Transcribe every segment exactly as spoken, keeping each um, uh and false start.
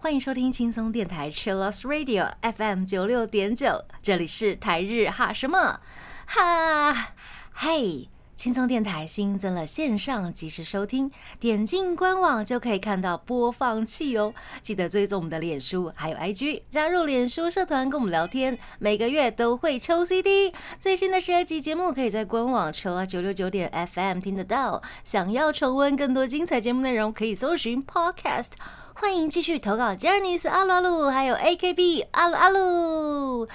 欢迎收听轻松电台 Chillus Radio F M 九六点九，这里是台日哈什么哈嘿。轻松电台新增了线上即时收听，点进官网就可以看到播放器哦。记得追踪我们的脸书还有 I G， 加入脸书社团跟我们聊天，每个月都会抽 C D。 最新的十二集节目可以在官网 Chilla 九六九点 F M 听得到，想要重温更多精彩节目内容可以搜寻 Podcast。 欢迎继续投稿 Johnny's 阿鲁阿鲁还有 A K B 阿鲁阿鲁。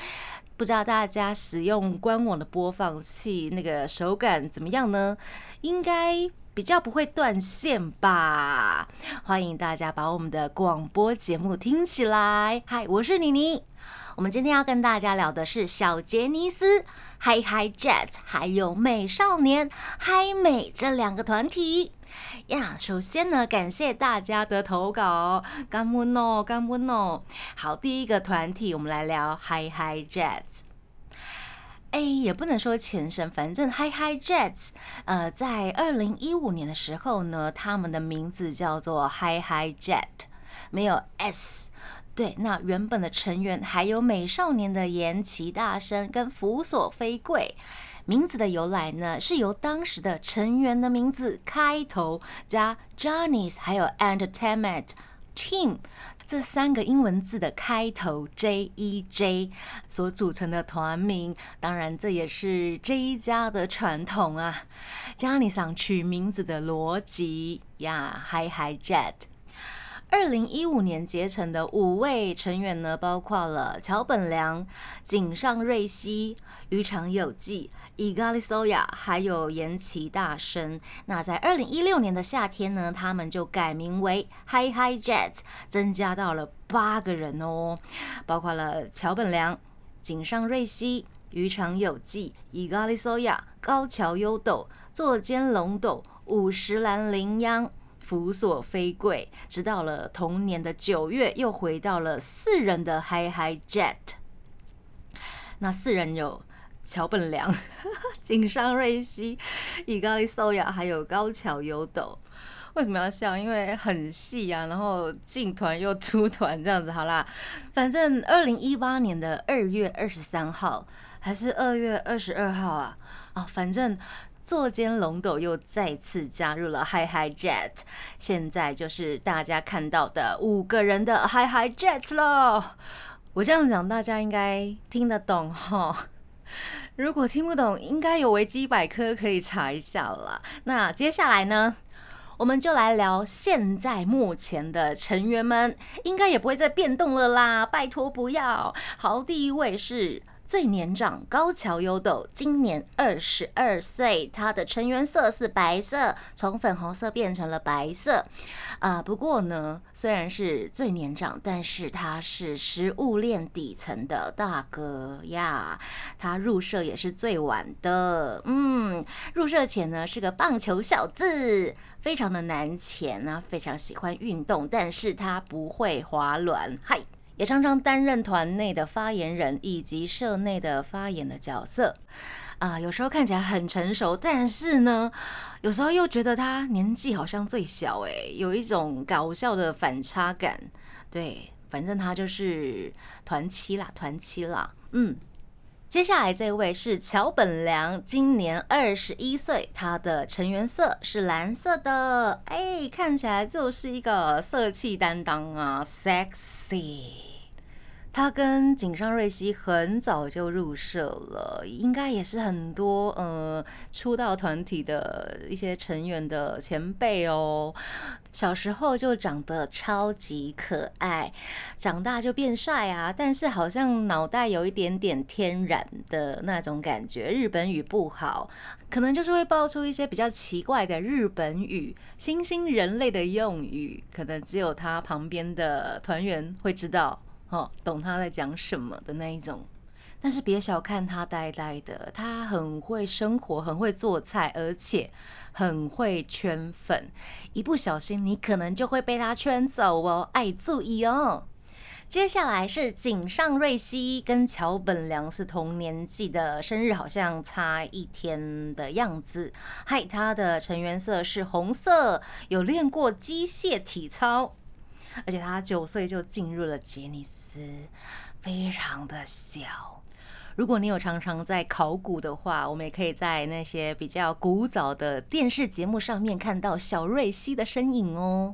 不知道大家使用官网的播放器那个手感怎么样呢？应该比较不会断线吧。欢迎大家把我们的广播节目听起来。嗨，我是妮妮。我们今天要跟大家聊的是小杰尼斯、HiHi Jets 还有美少年嗨美这两个团体。呀、yeah, 首先呢，感谢大家的投稿，感恩哦，感恩哦。好，第一个团体，我们来聊 HiHi Jets。哎，也不能说前身，反正 HiHi Jets， 呃，在二零一五年的时候呢，他们的名字叫做 HiHi Jet， 没有 S。对，那原本的成员还有美少年的岩崎大生跟辅佐非贵。名字的由来呢，是由当时的成员的名字开头加 Johnny's 还有 Entertainment Team 这三个英文字的开头 J E J 所组成的团名，当然这也是这一家的传统啊。Johnny's 取名字的逻辑呀， HiHi Jet。二零一五年结成的五位成员呢，包括了桥本良、井上瑞希、鱼场友纪、伊咖利索亚，还有岩崎大生。那在二零一六年的夏天呢，他们就改名为 HiHi Jets， 增加到了八个人哦，包括了桥本良、井上瑞希、鱼场友纪、伊咖利索亚、高桥优斗、座间龙斗、五十岚铃央、辅佐非贵，直到了同年的九月，又回到了四人的 HiHi Jet。 那四人有桥本良、井上瑞希、伊咖利索亚，还有高桥优斗。为什么要笑？因为很细啊，然后进团又出团这样子。好啦，反正二零一八年的二月二十三号还是二月二十二号啊，哦，反正。座间龙斗又再次加入了 HiHi Jet， 现在就是大家看到的五个人的 HiHi Jet 了。我这样讲大家应该听得懂齁，如果听不懂应该有维基百科可以查一下啦。那接下来呢，我们就来聊现在目前的成员们，应该也不会再变动了啦，拜托不要。好，第一位是最年长高桥优斗，今年二十二岁，他的成员色是白色，从粉红色变成了白色。呃、不过呢，虽然是最年长，但是他是食物链底层的大哥呀，他入社也是最晚的。嗯，入社前呢是个棒球小子，非常的难缠啊，非常喜欢运动，但是他不会滑轮，嗨，也常常担任团内的发言人以及社内的发言的角色。啊、呃，有时候看起来很成熟，但是呢，有时候又觉得他年纪好像最小，哎，有一种搞笑的反差感。对，反正他就是团七啦，团七啦，嗯。接下来这位是桥本良，今年二十一岁，他的成员色是蓝色的，哎，看起来就是一个色气担当啊 ，sexy。他跟井上瑞希很早就入社了，应该也是很多呃出道团体的一些成员的前辈哦。小时候就长得超级可爱，长大就变帅啊，但是好像脑袋有一点点天然的那种感觉，日本语不好，可能就是会爆出一些比较奇怪的日本语，新兴人类的用语，可能只有他旁边的团员会知道，哦，懂他在讲什么的那一种。但是别小看他呆呆的，他很会生活，很会做菜，而且很会圈粉，一不小心你可能就会被他圈走哦，爱注意哦。接下来是井上瑞希跟桥本良是同年纪的，生日好像差一天的样子。嗨，他的成员色是红色，有练过机械体操，而且他九岁就进入了杰尼斯，非常的小。如果你有常常在考古的话，我们也可以在那些比较古早的电视节目上面看到小瑞希的身影哦。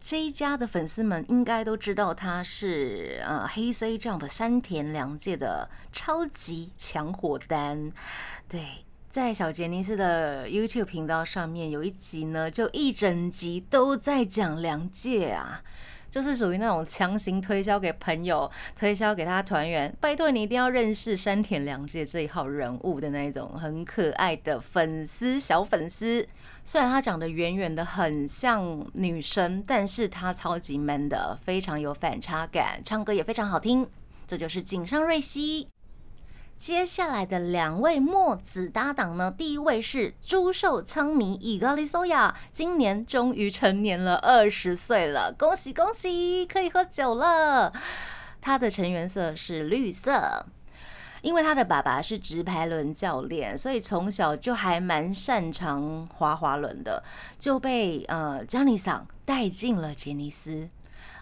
这一家的粉丝们应该都知道他是呃 Hey! Say! JUMP 山田凉介的超级强火单。对，在小杰尼斯的 YouTube 频道上面有一集呢，就一整集都在讲凉介啊。就是属于那种强行推销给朋友，推销给他团员，拜托你一定要认识山田凉介这一号人物的那种很可爱的粉丝小粉丝。虽然他长得远远的很像女生，但是他超级 man 的，非常有反差感，唱歌也非常好听。这就是井上瑞希。接下来的两位墨子搭档呢，第一位是朱寿仓弥伊高利索亚，今年终于成年了，二十岁了，恭喜恭喜，可以喝酒了。他的成员色是绿色，因为他的爸爸是直排轮教练，所以从小就还蛮擅长滑滑轮的，就被呃 Johnny's 带进了杰尼斯。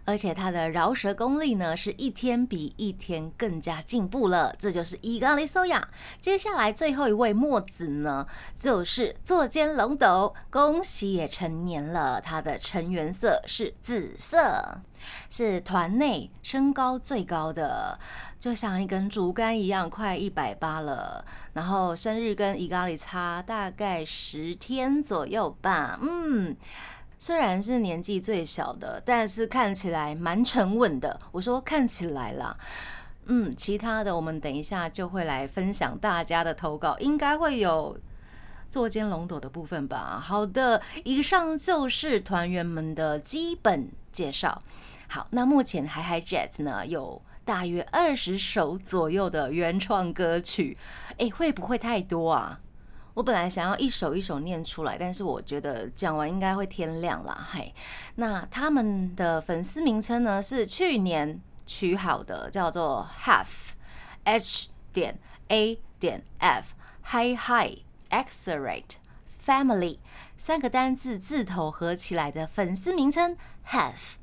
而且他的饶舌功力呢，是一天比一天更加进步了。这就是伊咖喱索亚。接下来最后一位墨子呢，就是座间龙斗，恭喜也成年了。他的成员色是紫色，是团内身高最高的，就像一根竹竿一样，快一百八了。然后生日跟伊咖喱差大概十天左右吧。嗯。虽然是年纪最小的，但是看起来蛮沉稳的。我说看起来啦，嗯，其他的我们等一下就会来分享大家的投稿，应该会有座间龙斗的部分吧。好的，以上就是团员们的基本介绍。好，那目前 HiHi Jets 呢有大约二十首左右的原创歌曲，哎，会不会太多啊？我本来想要一首一首念出来，但是我觉得讲完应该会天亮啦。嘿，那他们的粉丝名称呢是去年取好的，叫做 H A F F HiHi Accelerate Family 三个单字字头合起来的粉丝名称 H A F F。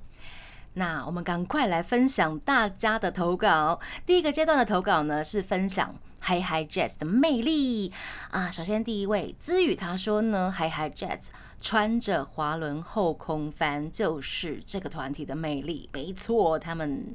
那我们赶快来分享大家的投稿。第一个阶段的投稿呢是分享 HiHi Jets 的魅力啊。首先第一位姿宇他说呢 ，HiHi Jets 穿着滑轮后空翻就是这个团体的魅力。没错，他们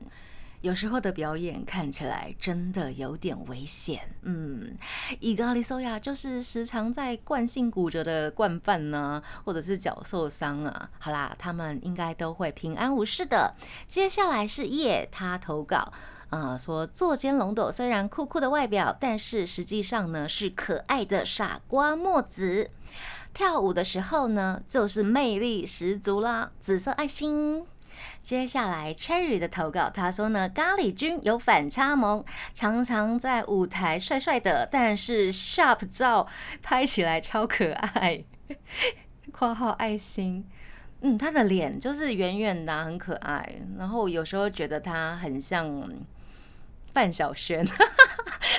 有时候的表演看起来真的有点危险。嗯，伊高利索亚就是时常在惯性骨折的惯犯呢、啊，或者是脚受伤啊。好啦，他们应该都会平安无事的。接下来是叶他投稿，呃，说座间龙斗虽然酷酷的外表，但是实际上呢是可爱的傻瓜墨子。跳舞的时候呢，就是魅力十足啦，紫色爱心。接下来 Cherry 的投稿，他说呢，咖喱君有反差萌，常常在舞台帅帅的，但是 sharp 照拍起来超可爱（括号爱心）。嗯，他的脸就是圆圆的、啊，很可爱。然后有时候觉得他很像范晓萱，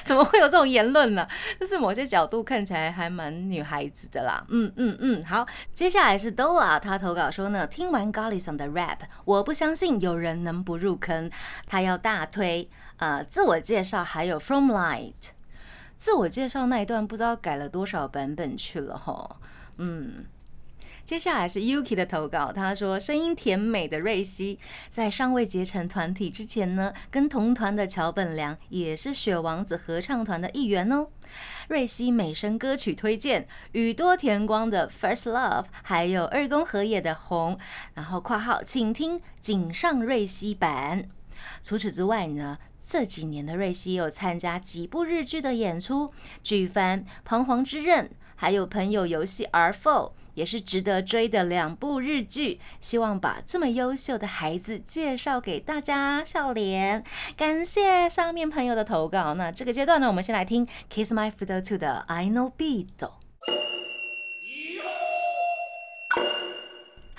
怎么会有这种言论呢、啊？就是某些角度看起来还蛮女孩子的啦。嗯嗯嗯，好，接下来是 Dora， 他投稿说呢，听完 Golly 桑的 rap， 我不相信有人能不入坑，他要大推呃自我介绍，还有 From Light 自我介绍那一段，不知道改了多少版本去了吼。嗯。接下来是 Yuki 的投稿，他说声音甜美的瑞希在尚未结成团体之前呢，跟同团的桥本良也是雪王子合唱团的一员哦。瑞希美声歌曲推荐宇多田光的 First Love， 还有二宫和也的红，然后括号请听井上瑞希版。除此之外呢，这几年的瑞希有参加几部日剧的演出，举凡彷徨之刃还有朋友游戏 R 四，也是值得追的两部日剧，希望把这么优秀的孩子介绍给大家。笑脸，感谢上面朋友的投稿。那这个阶段呢，我们先来听 Kis-My エフ ツー 的 I Know Beat。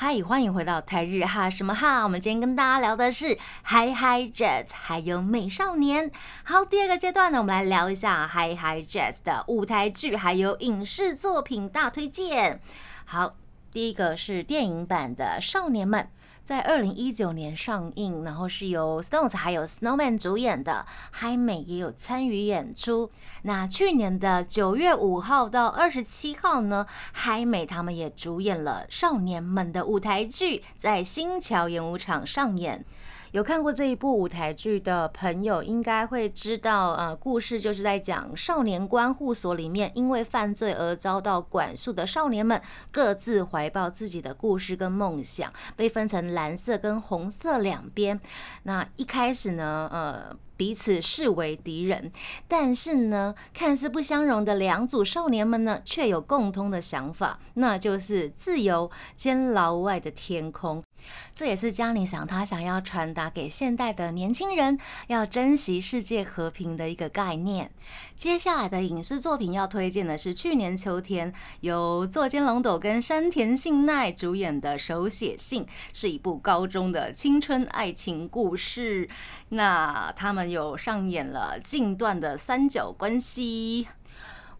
嗨，欢迎回到台日哈什么哈。我们今天跟大家聊的是 HiHi Jets 还有美少年。好，第二个阶段呢，我们来聊一下 HiHi Jets 的舞台剧还有影视作品大推荐。好，第一个是电影版的《少年们》，在二零一九年上映，然后是由 Stones 还有 Snow Man 主演的，嗨美也有参与演出。那去年的九月五号到二十七号呢，嗨美他们也主演了《少年们》的舞台剧，在新桥演武场上演。有看过这一部舞台剧的朋友应该会知道，呃，故事就是在讲少年观护所里面因为犯罪而遭到管束的少年们，各自怀抱自己的故事跟梦想，被分成蓝色跟红色两边。那一开始呢，呃彼此视为敌人，但是呢，看似不相容的两组少年们呢，却有共通的想法，那就是自由、监牢外的天空。这也是Johnny想他想要传达给现代的年轻人，要珍惜世界和平的一个概念。接下来的影视作品要推荐的是去年秋天由座间龙斗跟山田杏奈主演的《手写信》，是一部高中的青春爱情故事。那他们有上演了近段的三角关系。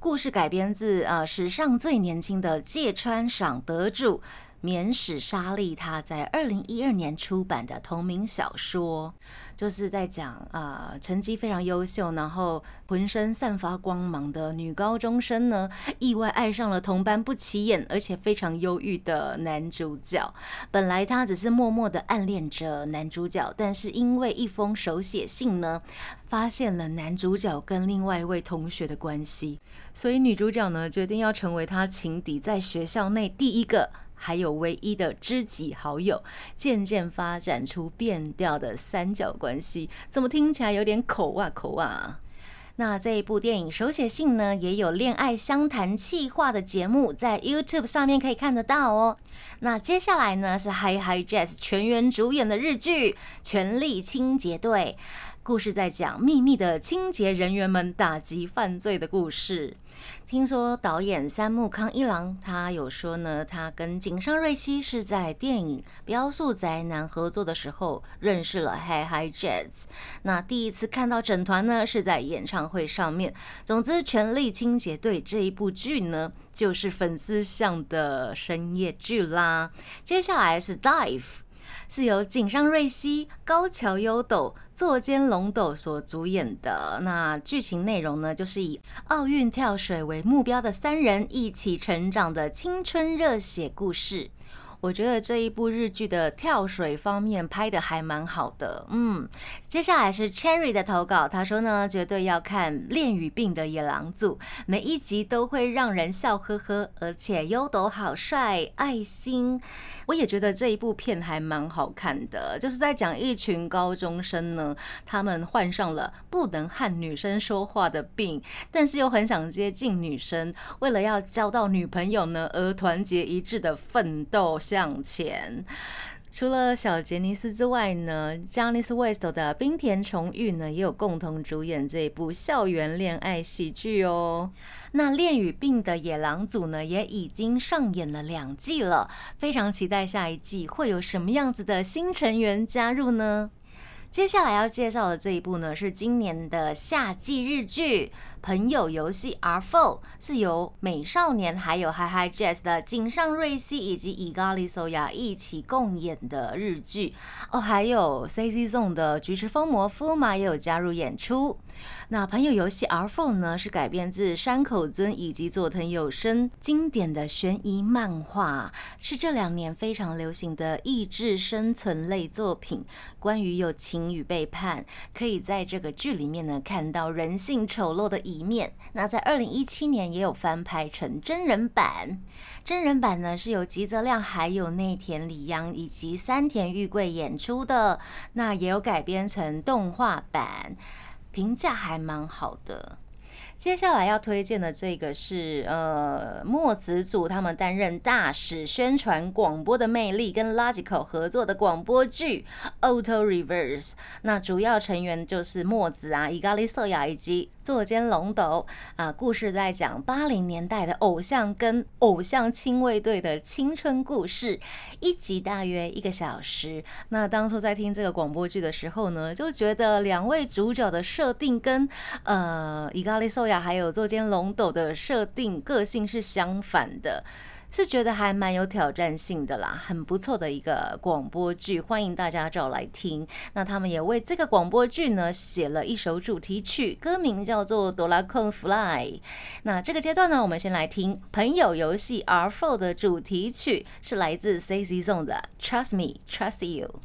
故事改编自呃史上最年轻的芥川赏得主免史莎莉他在二零一二年出版的同名小说，就是在讲呃成绩非常优秀，然后浑身散发光芒的女高中生呢，意外爱上了同班不起眼而且非常忧郁的男主角。本来他只是默默的暗恋着男主角，但是因为一封手写信呢，发现了男主角跟另外一位同学的关系，所以女主角呢决定要成为他情敌在学校内第一个还有唯一的知己好友，渐渐发展出变调的三角关系。怎么听起来有点口啊口啊。那这一部电影《手写信》呢，也有恋爱相谈企划的节目，在 YouTube 上面可以看得到哦。那接下来呢是 HiHi Jets 全员主演的日剧《权力清洁队》，故事在讲秘密的清洁人员们打击犯罪的故事。听说导演三木康一郎他有说呢，他跟井上瑞希是在电影《标速宅男》合作的时候认识了 HiHi Jets。 那第一次看到整团呢是在演唱会上面。总之，《权力清洁队》这一部剧呢就是粉丝向的深夜剧啦。接下来是 Dive， 是由井上瑞希、高桥优斗、座间龙斗所主演的。那剧情内容呢，就是以奥运跳水为目标的三人一起成长的青春热血故事。我觉得这一部日剧的跳水方面拍的还蛮好的，嗯。接下来是 Cherry 的投稿，他说呢，绝对要看《恋与病的野狼组》，每一集都会让人笑呵呵，而且优斗好帅，爱心。我也觉得这一部片还蛮好看的，就是在讲一群高中生呢，他们患上了不能和女生说话的病，但是又很想接近女生，为了要交到女朋友呢，而团结一致的奋斗向前。除了小杰尼斯之外呢， Johnny's West 的冰田崇裕呢也有共同主演这一部校园恋爱喜剧哦。那《恋与病的野狼组》呢也已经上演了两季了，非常期待下一季会有什么样子的新成员加入呢。接下来要介绍的这一部呢，是今年的夏季日剧《朋友游戏 R 四》，是由美少年还有 HiHi Jets 的井上瑞希以及伊咖喱索雅一起共演的日剧哦，还有 C Z Zone 的菊池风磨夫马也有加入演出。那《朋友游戏 R 四》呢，是改编自山口尊以及佐藤有生经典的悬疑漫画，是这两年非常流行的益智生存类作品，关于有情与背叛，可以在这个剧里面呢看到人性丑陋的一面。那在二零一七年也有翻拍成真人版，真人版呢是由吉泽亮还有内田理央以及三田裕贵演出的，那也有改编成动画版，评价还蛮好的。接下来要推荐的这个是呃墨子组他们担任大使宣传广播的魅力跟 Logical 合作的广播剧 Auto Reverse。 那主要成员就是墨子啊、伊咖喱色雅以及坐肩龙斗啊，故事在讲八零年代的偶像跟偶像亲卫队的青春故事，一集大约一个小时。那当初在听这个广播剧的时候呢，就觉得两位主角的设定跟呃伊咖利索亚还有坐肩龙斗的设定个性是相反的。是觉得还蛮有挑战性的啦，很不错的一个广播剧，欢迎大家找来听。那他们也为这个广播剧呢写了一首主题曲，歌名叫做 Doracon Fly。 那这个阶段呢，我们先来听朋友游戏 R 四 的主题曲，是来自 Sexy Zone 的 Trust Me, Trust You。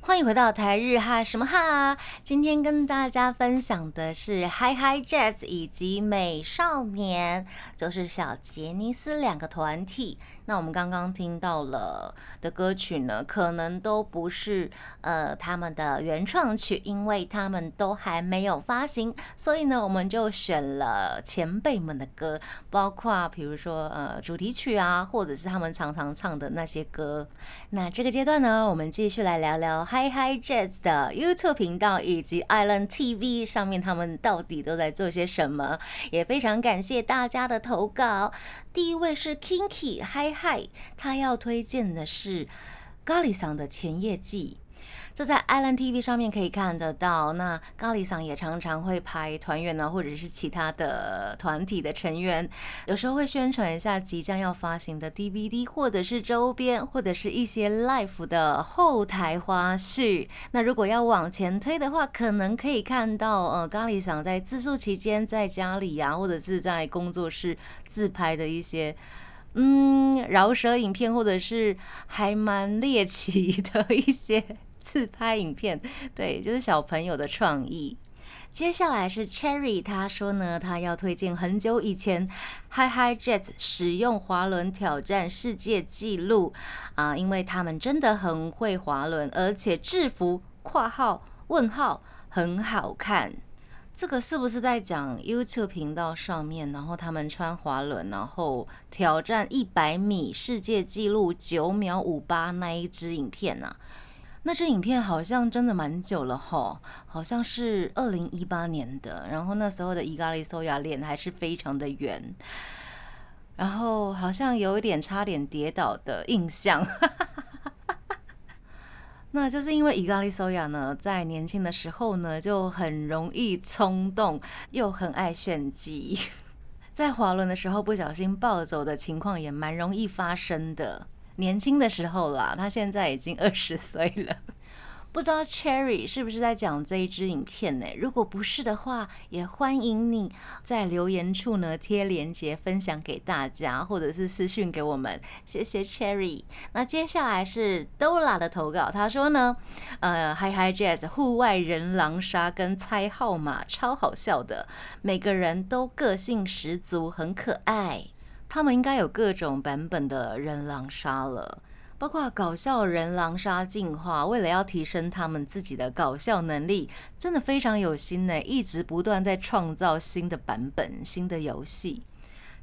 欢迎回到台日哈什么哈，今天跟大家分享的是 HiHi Jets 以及美少年，就是小杰尼斯两个团体。那我们刚刚听到了的歌曲呢，可能都不是呃他们的原创曲，因为他们都还没有发行，所以呢我们就选了前辈们的歌，包括比如说呃主题曲啊，或者是他们常常唱的那些歌。那这个阶段呢，我们继续来聊聊HiHi Jets 的 YouTube 频道以及 Island T V 上面他们到底都在做些什么，也非常感谢大家的投稿。第一位是 Kinky HiHi， 他要推荐的是咖喱桑的前夜祭，这在 Island T V 上面可以看得到。那咖喱桑也常常会拍团员呢，或者是其他的团体的成员，有时候会宣传一下即将要发行的 D V D 或者是周边，或者是一些 live 的后台花絮。那如果要往前推的话，可能可以看到呃咖喱桑在自述期间在家里啊，或者是在工作室自拍的一些嗯饶舌影片，或者是还蛮猎奇的一些自拍影片，对，就是小朋友的创意。接下来是 Cherry， 他说呢，他要推荐很久以前 HiHi Jets 使用滑轮挑战世界纪录啊，因为他们真的很会滑轮，而且制服括号问号很好看。这个是不是在讲 YouTube 频道上面，然后他们穿滑轮，然后挑战一百米世界纪录九秒五八那一支影片啊？那支影片好像真的蛮久了吼，好像是二零一八年的，然后那时候的伊咖利索亚脸还是非常的圆，然后好像有一点差点跌倒的印象。那就是因为伊咖利索亚呢，在年轻的时候呢，就很容易冲动，又很爱炫技，在滑轮的时候不小心暴走的情况也蛮容易发生的。年轻的时候啦，他现在已经二十岁了。不知道 Cherry 是不是在讲这一支影片呢？如果不是的话，也欢迎你在留言处呢贴连结分享给大家，或者是私讯给我们。谢谢 Cherry。那接下来是 Dola 的投稿，他说呢，呃 ，HiHi Jets 户外人狼杀跟猜号码超好笑的，每个人都个性十足，很可爱。他们应该有各种版本的人狼杀了。包括搞笑人狼杀进化，为了要提升他们自己的搞笑能力，真的非常有心呢，一直不断在创造新的版本、新的游戏。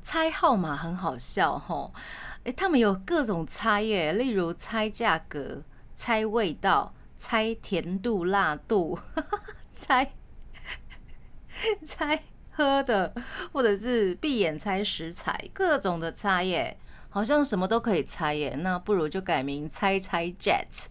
猜号码很好笑吼，欸，他们有各种猜耶，例如猜价格、猜味道、猜甜度、辣度，呵呵猜猜喝的，或者是闭眼猜食材，各种的猜耶。好像什么都可以猜耶，那不如就改名猜猜 Jets。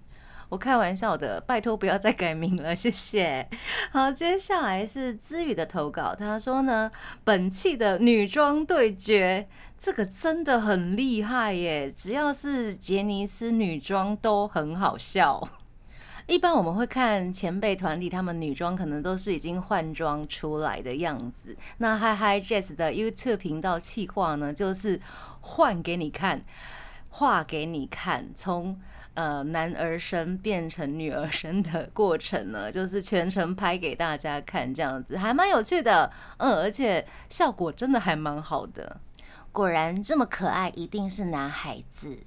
我开玩笑的，拜托不要再改名了，谢谢。好，接下来是资宇的投稿，他说呢，本期的女装对决，这个真的很厉害耶，只要是杰尼斯女装都很好笑。一般我们会看前辈团体，他们女装可能都是已经换装出来的样子。那 HiHi Jets 的 YouTube 频道企划呢，就是换给你看，画给你看，从呃男儿身变成女儿身的过程呢，就是全程拍给大家看，这样子还蛮有趣的，嗯，而且效果真的还蛮好的。果然这么可爱，一定是男孩子。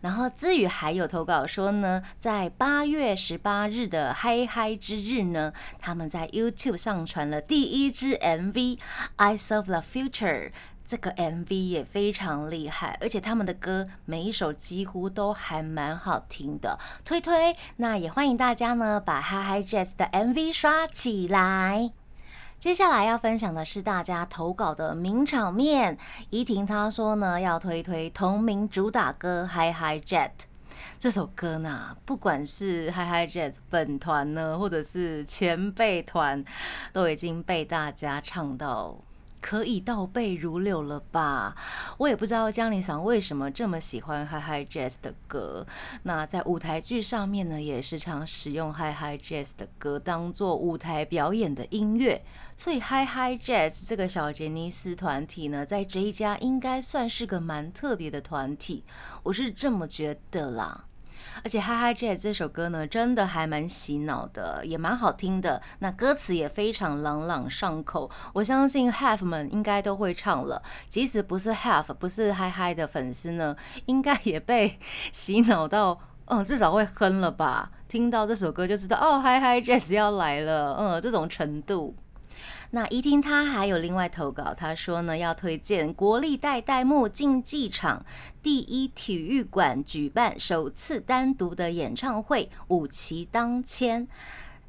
然后资宇还有投稿说呢，在八月十八日的嗨嗨之日呢，他们在 YouTube 上传了第一支 M V I Serve the Future，这个 M V 也非常厉害，而且他们的歌每一首几乎都还蛮好听的，推推。那也欢迎大家呢把 HiHi Jets 的 M V 刷起来。接下来要分享的是大家投稿的名场面，怡婷她说呢要推推同名主打歌 HiHi Jets。这首歌呢，不管是 HiHi Jets 本团呢，或者是前辈团，都已经被大家唱到可以倒背如流了吧。我也不知道江林桑为什么这么喜欢 HiHi Jets 的歌，那在舞台剧上面呢也时常使用 HiHi Jets 的歌当做舞台表演的音乐，所以 HiHi Jets 这个小杰尼斯团体呢在这一家应该算是个蛮特别的团体，我是这么觉得啦。而且 HiHi Jets 这首歌呢真的还蛮洗脑的，也蛮好听的，那歌词也非常朗朗上口，我相信 H A F 们应该都会唱了，即使不是 H A F 不是 HiHi 的粉丝呢，应该也被洗脑到嗯，至少会哼了吧，听到这首歌就知道哦 HiHi Jets 要来了，嗯，这种程度。那一听他还有另外投稿，他说呢要推荐国立代代木竞技场第一体育馆举办首次单独的演唱会《五期当千》，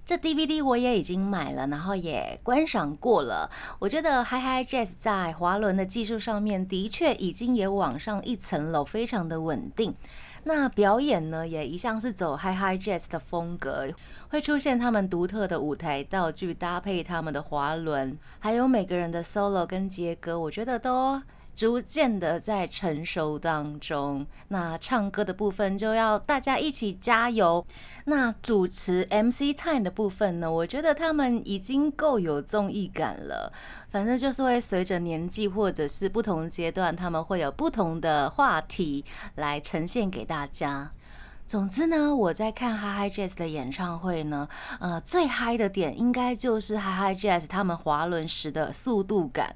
这 D V D 我也已经买了，然后也观赏过了。我觉得 HiHi Jets 在滑轮的技术上面的确已经也往上一层楼，非常的稳定。那表演呢也一向是走 HiHi Jets 的风格，会出现他们独特的舞台道具，搭配他们的滑轮，还有每个人的 solo 跟接歌，我觉得都逐渐的在成熟当中。那唱歌的部分就要大家一起加油。那主持 M C time 的部分呢，我觉得他们已经够有综艺感了，反正就是会随着年纪或者是不同阶段，他们会有不同的话题来呈现给大家。总之呢，我在看 HiHi Jets 的演唱会呢，呃，最嗨的点应该就是 HiHi Jets 他们滑轮时的速度感，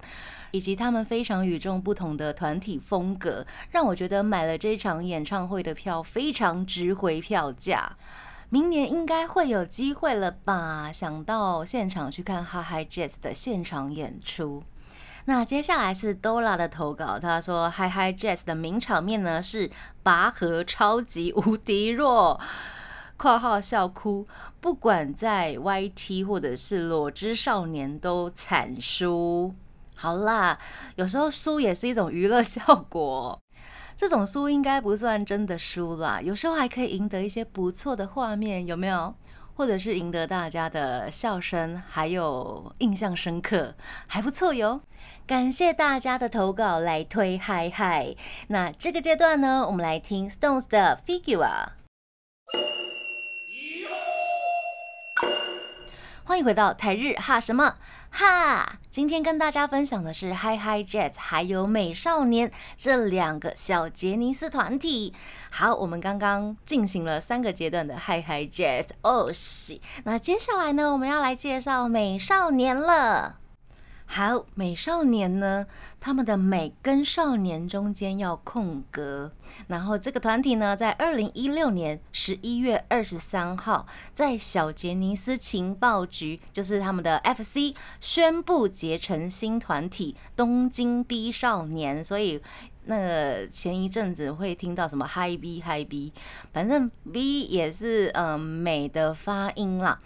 以及他们非常与众不同的团体风格，让我觉得买了这场演唱会的票非常值回票价。明年应该会有机会了吧？想到现场去看 HiHi Jets 的现场演出。那接下来是 Dora 的投稿，他说 HiHi Jets 的名场面呢是拔河超级无敌弱。括号笑哭，不管在 Y T 或者是裸之少年都惨输。好啦，有时候输也是一种娱乐效果，这种输应该不算真的输啦，有时候还可以赢得一些不错的画面，有没有？或者是赢得大家的笑声，还有印象深刻，还不错哟。感谢大家的投稿来推嗨嗨。那这个阶段呢，我们来听 Stones 的 Figure。欢迎回到台日哈什么哈，今天跟大家分享的是 HiHi Jets 还有美少年这两个小杰尼斯团体。好，我们刚刚进行了三个阶段的 HiHi Jets， 哦西，那接下来呢我们要来介绍美少年了。好，美少年呢，他们的美跟少年中间要空格，然后这个团体呢在二零一六年十一月二十三号在小杰尼斯情报局，就是他们的 F C 宣布结成新团体东京 B 少年，所以那个前一阵子会听到什么 Hi B Hi B， 反正 B 也是、呃、美的发音啦。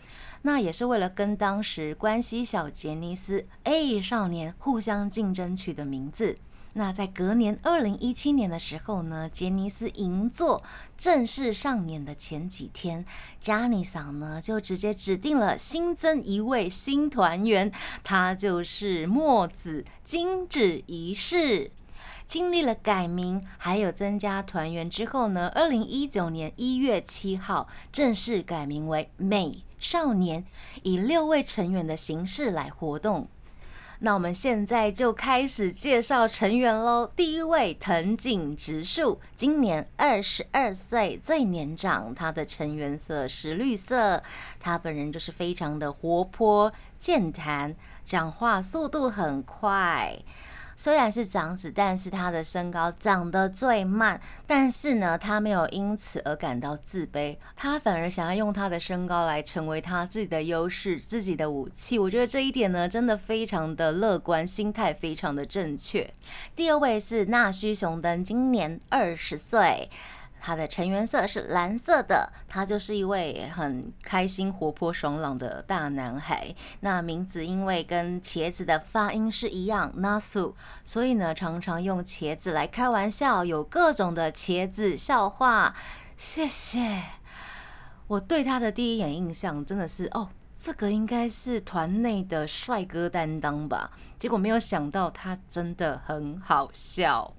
那也是为了跟当时关西小杰尼斯 A 少年互相竞争取的名字。那在隔年二零一七年的时候呢，杰尼斯银座正式上演的前几天， Johnny's 呢就直接指定了新增一位新团员，他就是墨子金指一世。经历了改名还有增加团员之后呢，二零一九年一月七号正式改名为美少年，以六位成员的形式来活动。那我们现在就开始介绍成员咯。第一位藤井直树，今年二十二岁，最年长，他的成员色是绿色，他本人就是非常的活泼健谈，讲话速度很快。虽然是长子，但是他的身高长得最慢，但是呢他没有因此而感到自卑，他反而想要用他的身高来成为他自己的优势，自己的武器。我觉得这一点呢真的非常的乐观，心态非常的正确。第二位是那須雄登，今年二十岁，他的成员色是蓝色的，他就是一位很开心、活泼、爽朗的大男孩。那名字因为跟茄子的发音是一样 ，nasu， 所以呢，常常用茄子来开玩笑，有各种的茄子笑话。谢谢。我对他的第一眼印象真的是哦。这个应该是团内的帅哥担当吧，结果没有想到他真的很好笑。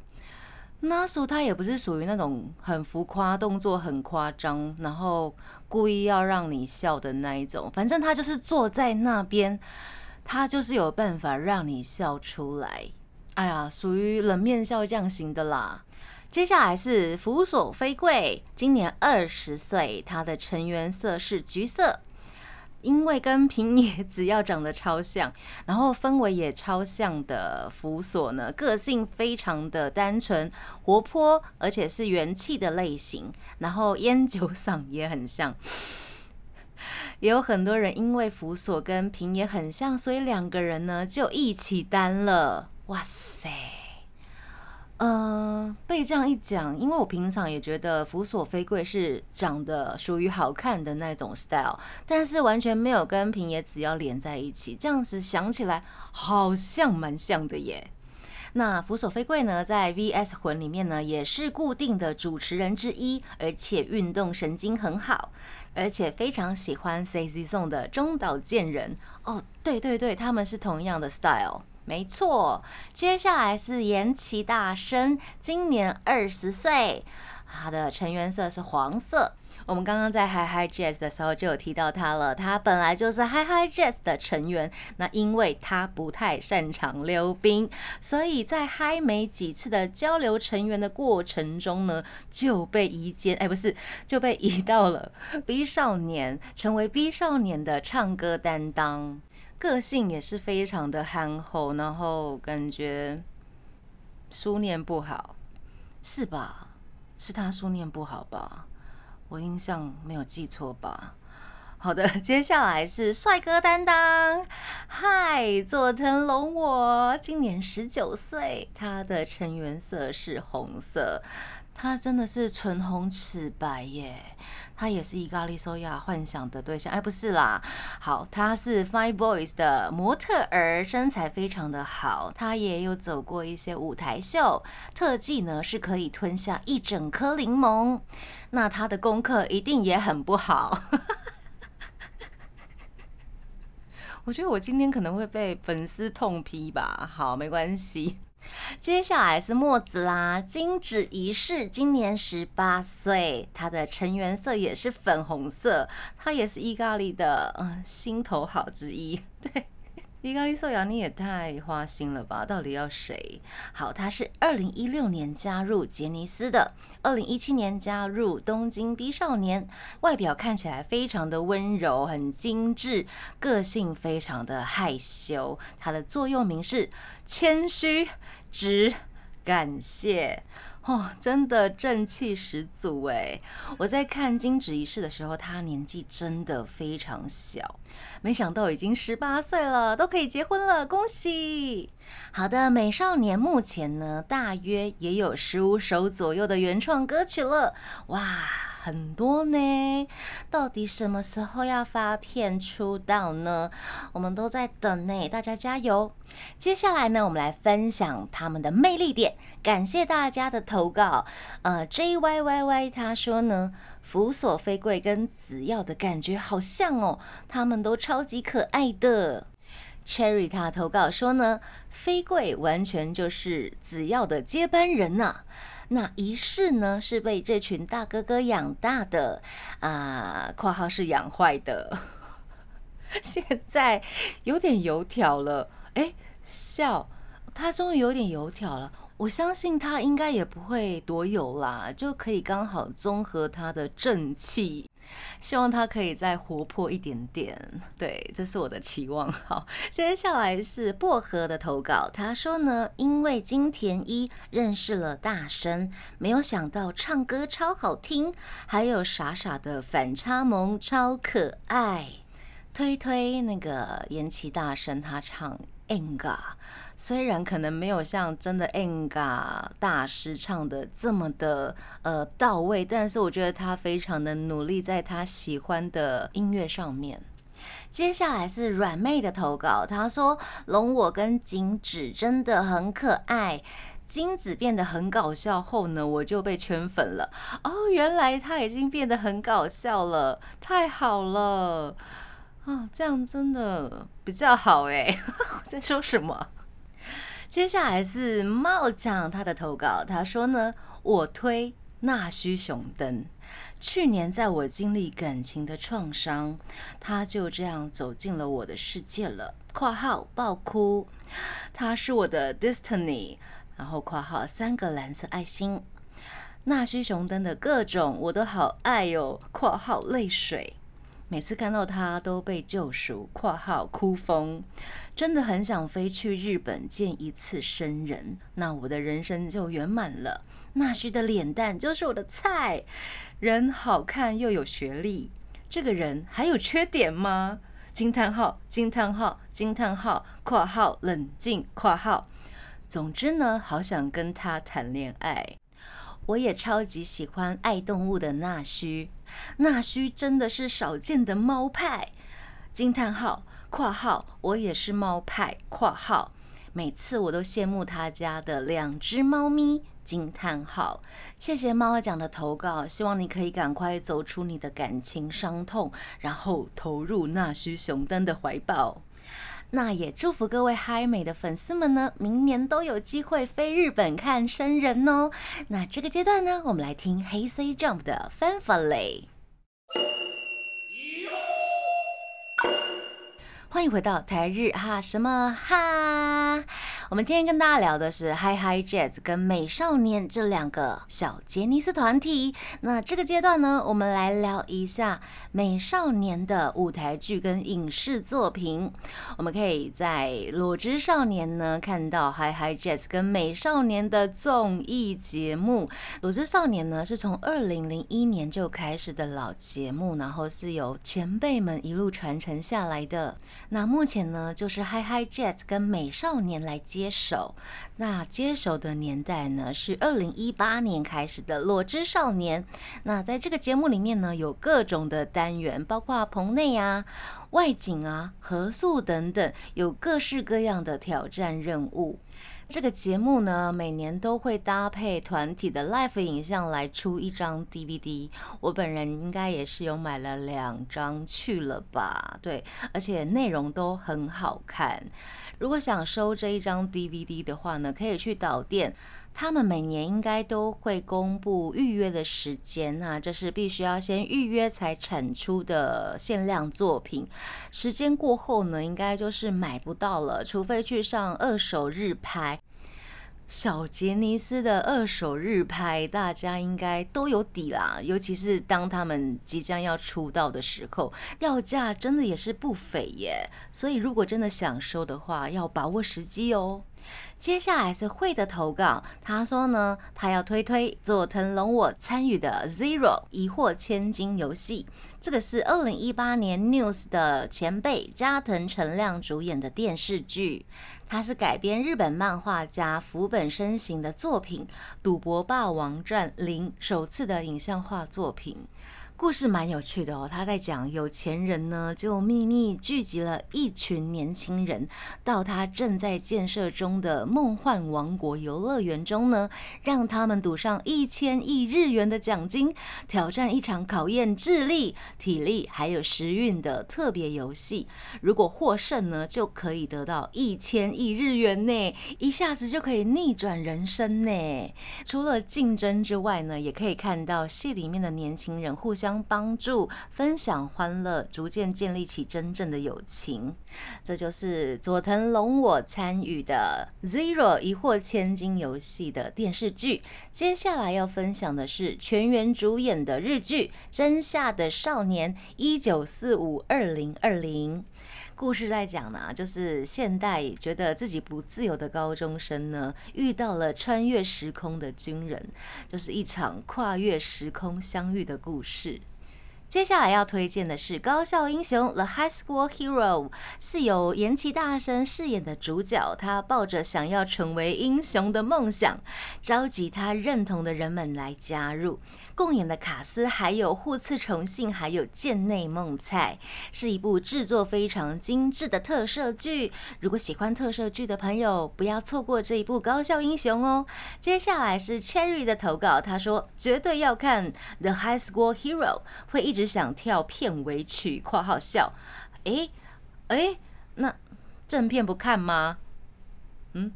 那时候他也不是属于那种很浮夸，动作很夸张，然后故意要让你笑的那一种，反正他就是坐在那边，他就是有办法让你笑出来。哎呀，属于冷面笑匠型的啦。接下来是福所飞贵，今年二十岁，他的成员色是橘色。因为跟平野紫耀长得超像，然后氛围也超像的辅佐呢，个性非常的单纯活泼，而且是元气的类型，然后烟酒嗓也很像。也有很多人因为辅佐跟平野很像，所以两个人呢就一起单了。哇塞，呃，被这样一讲，因为我平常也觉得辅佐飞贵是长得属于好看的那种 style， 但是完全没有跟平野紫耀连在一起，这样子想起来好像蛮像的耶。那辅佐飞贵呢，在 V S 魂里面呢也是固定的主持人之一，而且运动神经很好，而且非常喜欢 C Z Zone 的中岛健人。哦，对对对，他们是同样的 style。没错，接下来是岩崎大生，今年二十岁，他的成员色是黄色。我们刚刚在 HiHi Jets 的时候就有提到他了，他本来就是 HiHi Jets 的成员，那因为他不太擅长溜冰，所以在嗨没几次的交流成员的过程中呢，就被移监，哎，不是，就被移到了 B 少年，成为 B 少年的唱歌担当。个性也是非常的憨厚，然后感觉书念不好，是吧？是他书念不好吧？我印象没有记错吧？好的，接下来是帅哥担当，嗨，佐藤龙我，今年十九岁，他的成员色是红色。他真的是唇红齿白耶，他也是伊咖喱索亚幻想的对象，哎，不是啦，好，他是 five boys 的模特儿，身材非常的好，他也有走过一些舞台秀，特技呢是可以吞下一整颗柠檬，那他的功课一定也很不好。我觉得我今天可能会被粉丝痛批吧，好，没关系。接下来是墨子啦，金指一世，今年十八岁，他的成员色也是粉红色，他也是伊咖喱的、嗯、心头好之一。对，伊咖喱素雅你也太花心了吧，到底要谁？好，他是二零一六年加入杰尼斯的，二零一七年加入东京 B 少年，外表看起来非常的温柔，很精致，个性非常的害羞，他的座右铭是谦虚直感谢。哦，真的正气十足耶。我在看金指一世的时候，他年纪真的非常小，没想到已经十八岁了，都可以结婚了，恭喜。好的，美少年目前呢大约也有十五首左右的原创歌曲了，哇，很多呢。到底什么时候要发片出道呢？我们都在等呢，大家加油。接下来呢，我们来分享他们的魅力点，感谢大家的投稿。呃 ，J Y Y Y 他说呢，辅佐飞贵跟紫耀的感觉好像哦，他们都超级可爱的。Cherry 他投稿说呢，飞贵完全就是紫耀的接班人呐、啊。那一世呢是被这群大哥哥养大的啊，括号是养坏的。现在有点油条了，哎，笑，他终于有点油条了。我相信他应该也不会多有啦，就可以刚好综合他的正气，希望他可以再活泼一点点，对，这是我的期望。好，接下来是薄荷的投稿，他说呢，因为金田一认识了大生，没有想到唱歌超好听，还有傻傻的反差萌超可爱。推推那个岩崎大生他唱 Enga， 虽然可能没有像真的 Enga 大师唱的这么的呃到位，但是我觉得他非常的努力在他喜欢的音乐上面。接下来是软妹的投稿，她说龙我跟景子真的很可爱，金子变得很搞笑后呢，我就被圈粉了。哦，原来他已经变得很搞笑了，太好了啊！这样真的比较好哎。我在说什么？接下来是茂酱他的投稿，他说呢，我推那須雄登。去年在我经历感情的创伤，他就这样走进了我的世界了。括号爆哭，他是我的 destiny。然后括号三个蓝色爱心，那須雄登的各种我都好爱哟、哦。括号泪水，每次看到他都被救赎。括号哭疯，真的很想飞去日本见一次生人，那我的人生就圆满了。那須的脸蛋就是我的菜，人好看又有学历，这个人还有缺点吗？惊叹号惊叹号惊叹号，括号冷静，括号。总之呢，好想跟他谈恋爱。我也超级喜欢爱动物的那須，那須真的是少见的猫派。惊叹号括号我也是猫派括号，每次我都羡慕他家的两只猫咪。惊叹号，谢谢猫酱的投稿，希望你可以赶快走出你的感情伤痛，然后投入那須雄登的怀抱。那也祝福各位嗨美的粉丝们呢，明年都有机会飞日本看生人哦。那这个阶段呢，我们来听 Hey! Say! JUMP 的 Fan Folly。 欢迎回到台日哈什么哈，我们今天跟大家聊的是 HiHi Jets 跟美少年这两个小杰尼斯团体。那这个阶段呢，我们来聊一下美少年的舞台剧跟影视作品。我们可以在裸之少年呢看到 HiHi Jets 跟美少年的综艺节目。裸之少年呢是从二零零一年就开始的老节目，然后是由前辈们一路传承下来的。那目前呢，就是 HiHi Jets 跟美少年来接手。那接手的年代呢，是二零一八年开始的裸之少年。那在这个节目里面呢，有各种的单元，包括棚内啊、外景啊、合宿等等，有各式各样的挑战任务。这个节目呢，每年都会搭配团体的 live 影像来出一张 D V D， 我本人应该也是有买了两张去了吧，对，而且内容都很好看。如果想收这一张 D V D 的话呢，可以去导电，他们每年应该都会公布预约的时间啊，这是必须要先预约才产出的限量作品，时间过后呢，应该就是买不到了，除非去上二手日拍。小杰尼斯的二手日拍大家应该都有底啦，尤其是当他们即将要出道的时候，要价真的也是不菲耶，所以如果真的想收的话，要把握时机哦。接下来是慧的投稿，他说呢，他要推推佐藤龙我参与的 Zero 疑惑千金游戏，这个是二零一八年 NEWS 的前辈加藤成亮主演的电视剧，它是改编日本漫画家福本伸行的作品《赌博霸王战零》首次的影像化作品。故事蛮有趣的哦，他在讲有钱人呢就秘密聚集了一群年轻人，到他正在建设中的梦幻王国游乐园中呢，让他们赌上一千亿日元的奖金，挑战一场考验智力、体力还有时运的特别游戏。如果获胜呢，就可以得到一千亿日元呢，一下子就可以逆转人生呢。除了竞争之外呢，也可以看到戏里面的年轻人互相相帮助，分享欢乐，逐渐建立起真正的友情。这就是佐藤龙我参与的 Zero 一获千金游戏的电视剧。接下来要分享的是全员主演的日剧真夏的少年一九四五到二零二零。故事在讲呢，就是现代觉得自己不自由的高中生呢，遇到了穿越时空的军人，就是一场跨越时空相遇的故事。接下来要推荐的是高校英雄 The High School Hero， 是由岩崎大生饰演的主角，他抱着想要成为英雄的梦想，召集他认同的人们来加入。共演的卡斯还有户次重信，还有贱内梦菜，是一部制作非常精致的特摄剧。如果喜欢特摄剧的朋友，不要错过这一部高校英雄哦。接下来是 Cherry 的投稿，他说绝对要看 The High School Hero， 会一直只想跳片尾曲（括号笑）。哎哎，那正片不看吗？嗯，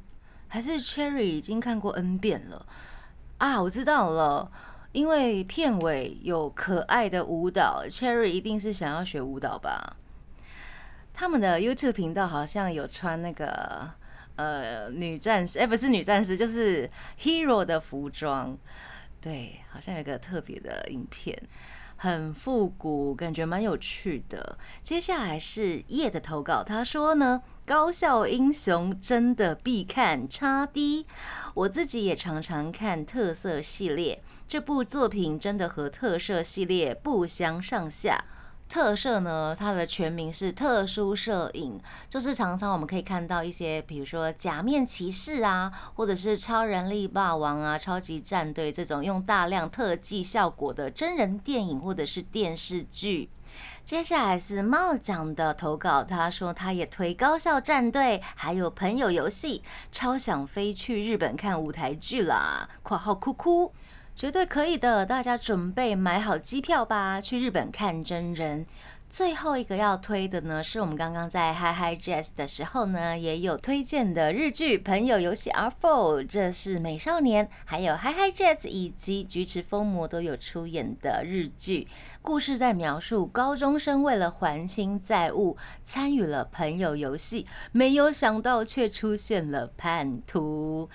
还是 Cherry 已经看过 N 遍了啊？我知道了，因为片尾有可爱的舞蹈 ，Cherry 一定是想要学舞蹈吧？他们的 YouTube 频道好像有穿那个呃女战士，哎、欸，不是女战士，就是 Hero 的服装。对，好像有一个特别的影片。很复古，感觉蛮有趣的。接下来是叶的投稿，他说呢，高校英雄真的必看X D，我自己也常常看特色系列，这部作品真的和特摄系列不相上下。特摄呢，它的全名是特殊摄影，就是常常我们可以看到一些，比如说假面骑士啊，或者是超人力霸王啊、超级战队这种用大量特技效果的真人电影或者是电视剧。接下来是茂讲的投稿，他说他也推高校战队，还有朋友游戏，超想飞去日本看舞台剧啦（括号哭哭）。绝对可以的，大家准备买好机票吧，去日本看真人。最后一个要推的呢，是我们刚刚在 HiHi Jets 的时候呢，也有推荐的日剧《朋友游戏 R 四》，这是美少年，还有 HiHi Jets 以及菊池风磨都有出演的日剧。故事在描述高中生为了还清债务，参与了朋友游戏，没有想到却出现了叛徒。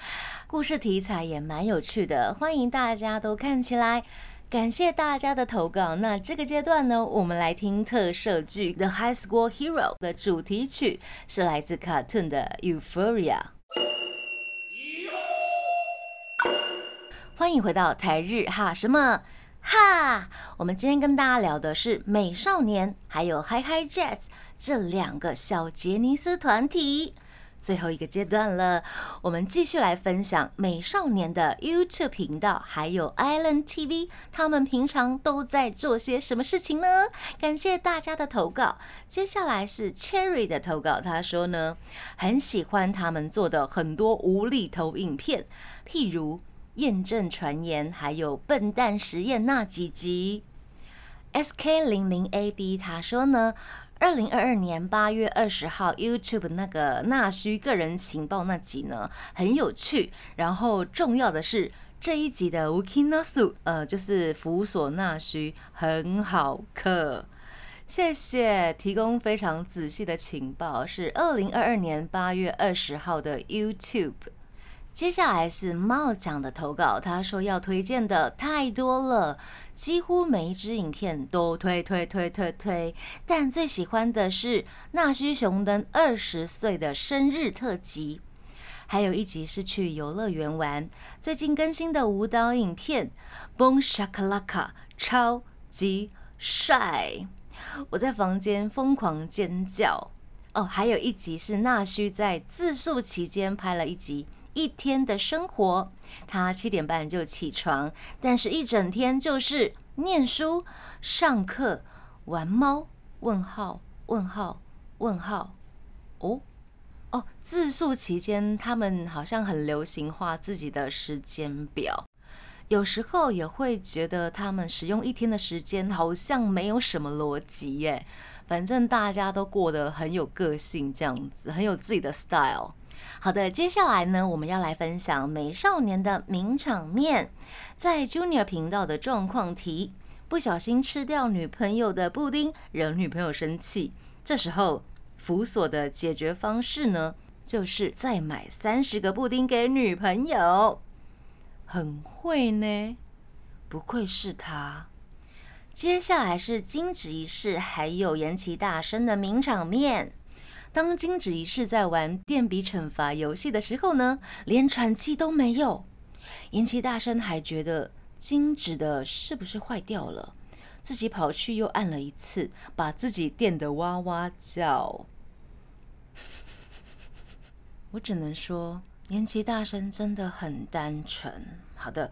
故事题材也蛮有趣的，欢迎大家都看起来。感谢大家的投稿，那这个阶段呢，我们来听特摄剧 The High School Hero 的主题曲，是来自 Cartoon 的 Euphoria。 欢迎回到台日哈什么哈，我们今天跟大家聊的是美少年还有 HiHi Jets 这两个小杰尼斯团体。最后一个阶段了，我们继续来分享美少年的 YouTube 频道，还有 Island T V， 他们平常都在做些什么事情呢？感谢大家的投稿。接下来是 Cherry 的投稿，他说呢，很喜欢他们做的很多无厘头影片，譬如验证传言，还有笨蛋实验那几集。S K 零零 A B 他说呢，二零二二年八月二十号 YouTube 那个那须个人情报那集呢很有趣，然后重要的是这一集的 Ukinosu 呃就是辅佐那须很好嗑。谢谢提供非常仔细的情报，是二零二二年八月二十号的 YouTube。接下来是茂讲的投稿，他说要推荐的太多了，几乎每一支影片都推推推推推，但最喜欢的是那須雄登二十岁的生日特辑，还有一集是去游乐园玩。最近更新的舞蹈影片 Boom Shakalaka 超级帅，我在房间疯狂尖叫哦。还有一集是那須在自述期间拍了一集一天的生活，他七点半就起床，但是一整天就是念书、上课、玩猫问号问号问号哦哦，自述期间他们好像很流行画自己的时间表，有时候也会觉得他们使用一天的时间好像没有什么逻辑耶，反正大家都过得很有个性，这样子很有自己的 style。好的，接下来呢，我们要来分享美少年的名场面。在 Junior 频道的状况题，不小心吃掉女朋友的布丁，惹女朋友生气。这时候辅佐的解决方式呢，就是再买三十个布丁给女朋友。很会呢，不愧是他。接下来是金指一世还有岩崎大生的名场面。当金指一世在玩电笔惩罚游戏的时候呢，连喘气都没有。岩崎大生还觉得金指的是不是坏掉了，自己跑去又按了一次，把自己电得哇哇叫。我只能说岩崎大生真的很单纯。好的，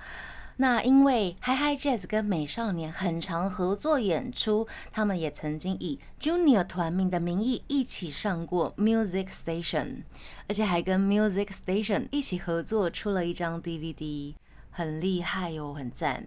那因为 HiHi Jets 跟美少年很常合作演出，他们也曾经以 Junior 团名的名义一起上过 Music Station， 而且还跟 Music Station 一起合作出了一张 D V D， 很厉害哦，很赞。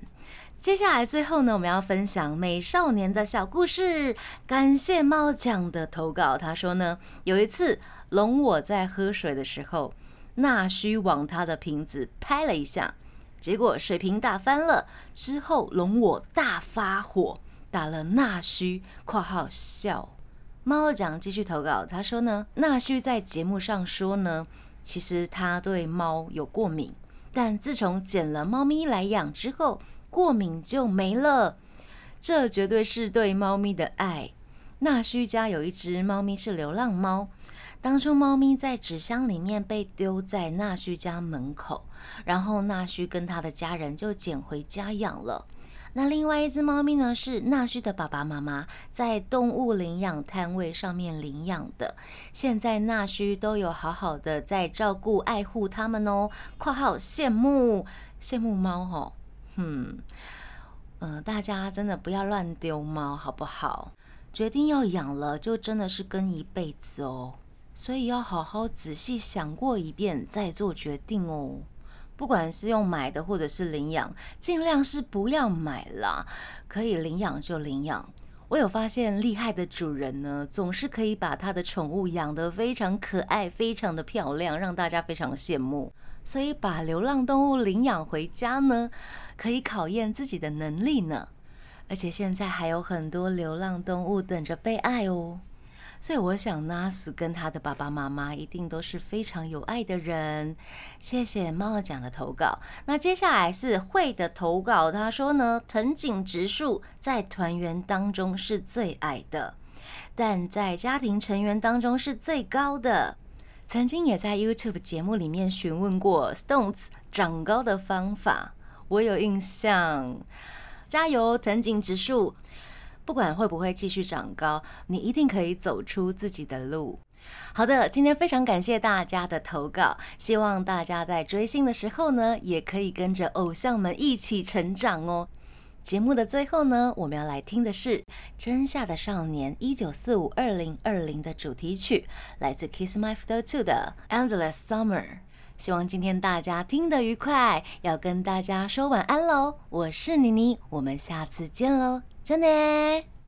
接下来最后呢，我们要分享美少年的小故事，感谢猫酱的投稿。他说呢，有一次龙我在喝水的时候，那须往他的瓶子拍了一下，结果水瓶打翻了。之后龙我大发火，打了那须括号笑。猫酱继续投稿，他说呢，那须在节目上说呢，其实他对猫有过敏，但自从捡了猫咪来养之后，过敏就没了。这绝对是对猫咪的爱。那须家有一只猫咪是流浪猫，当初猫咪在纸箱里面被丢在那须家门口，然后那须跟他的家人就捡回家养了。那另外一只猫咪呢，是那须的爸爸妈妈在动物领养摊位上面领养的，现在那须都有好好的在照顾爱护他们哦，括号羡慕羡慕猫哦。嗯，呃，大家真的不要乱丢猫，好不好？决定要养了，就真的是跟一辈子哦，所以要好好仔细想过一遍再做决定哦。不管是用买的或者是领养，尽量是不要买啦，可以领养就领养。我有发现厉害的主人呢，总是可以把他的宠物养得非常可爱，非常的漂亮，让大家非常羡慕。所以把流浪动物领养回家呢，可以考验自己的能力呢。而且现在还有很多流浪动物等着被爱哦。所以我想 那須 跟他的爸爸妈妈一定都是非常有爱的人。谢谢猫酱的投稿。那接下来是慧的投稿，他说呢，藤井直树在团员当中是最矮的，但在家庭成员当中是最高的。曾经也在 YouTube 节目里面询问过 SixTONES 长高的方法，我有印象。加油，藤井直树！不管会不会继续长高，你一定可以走出自己的路。好的，今天非常感谢大家的投稿，希望大家在追星的时候呢，也可以跟着偶像们一起成长哦。节目的最后呢，我们要来听的是《真夏的少年》一九四五 二零二零的主题曲，来自 Kis-My 艾夫 二 的《Endless Summer》。希望今天大家听得愉快，要跟大家说晚安喽！我是妮妮，我们下次见喽，真的。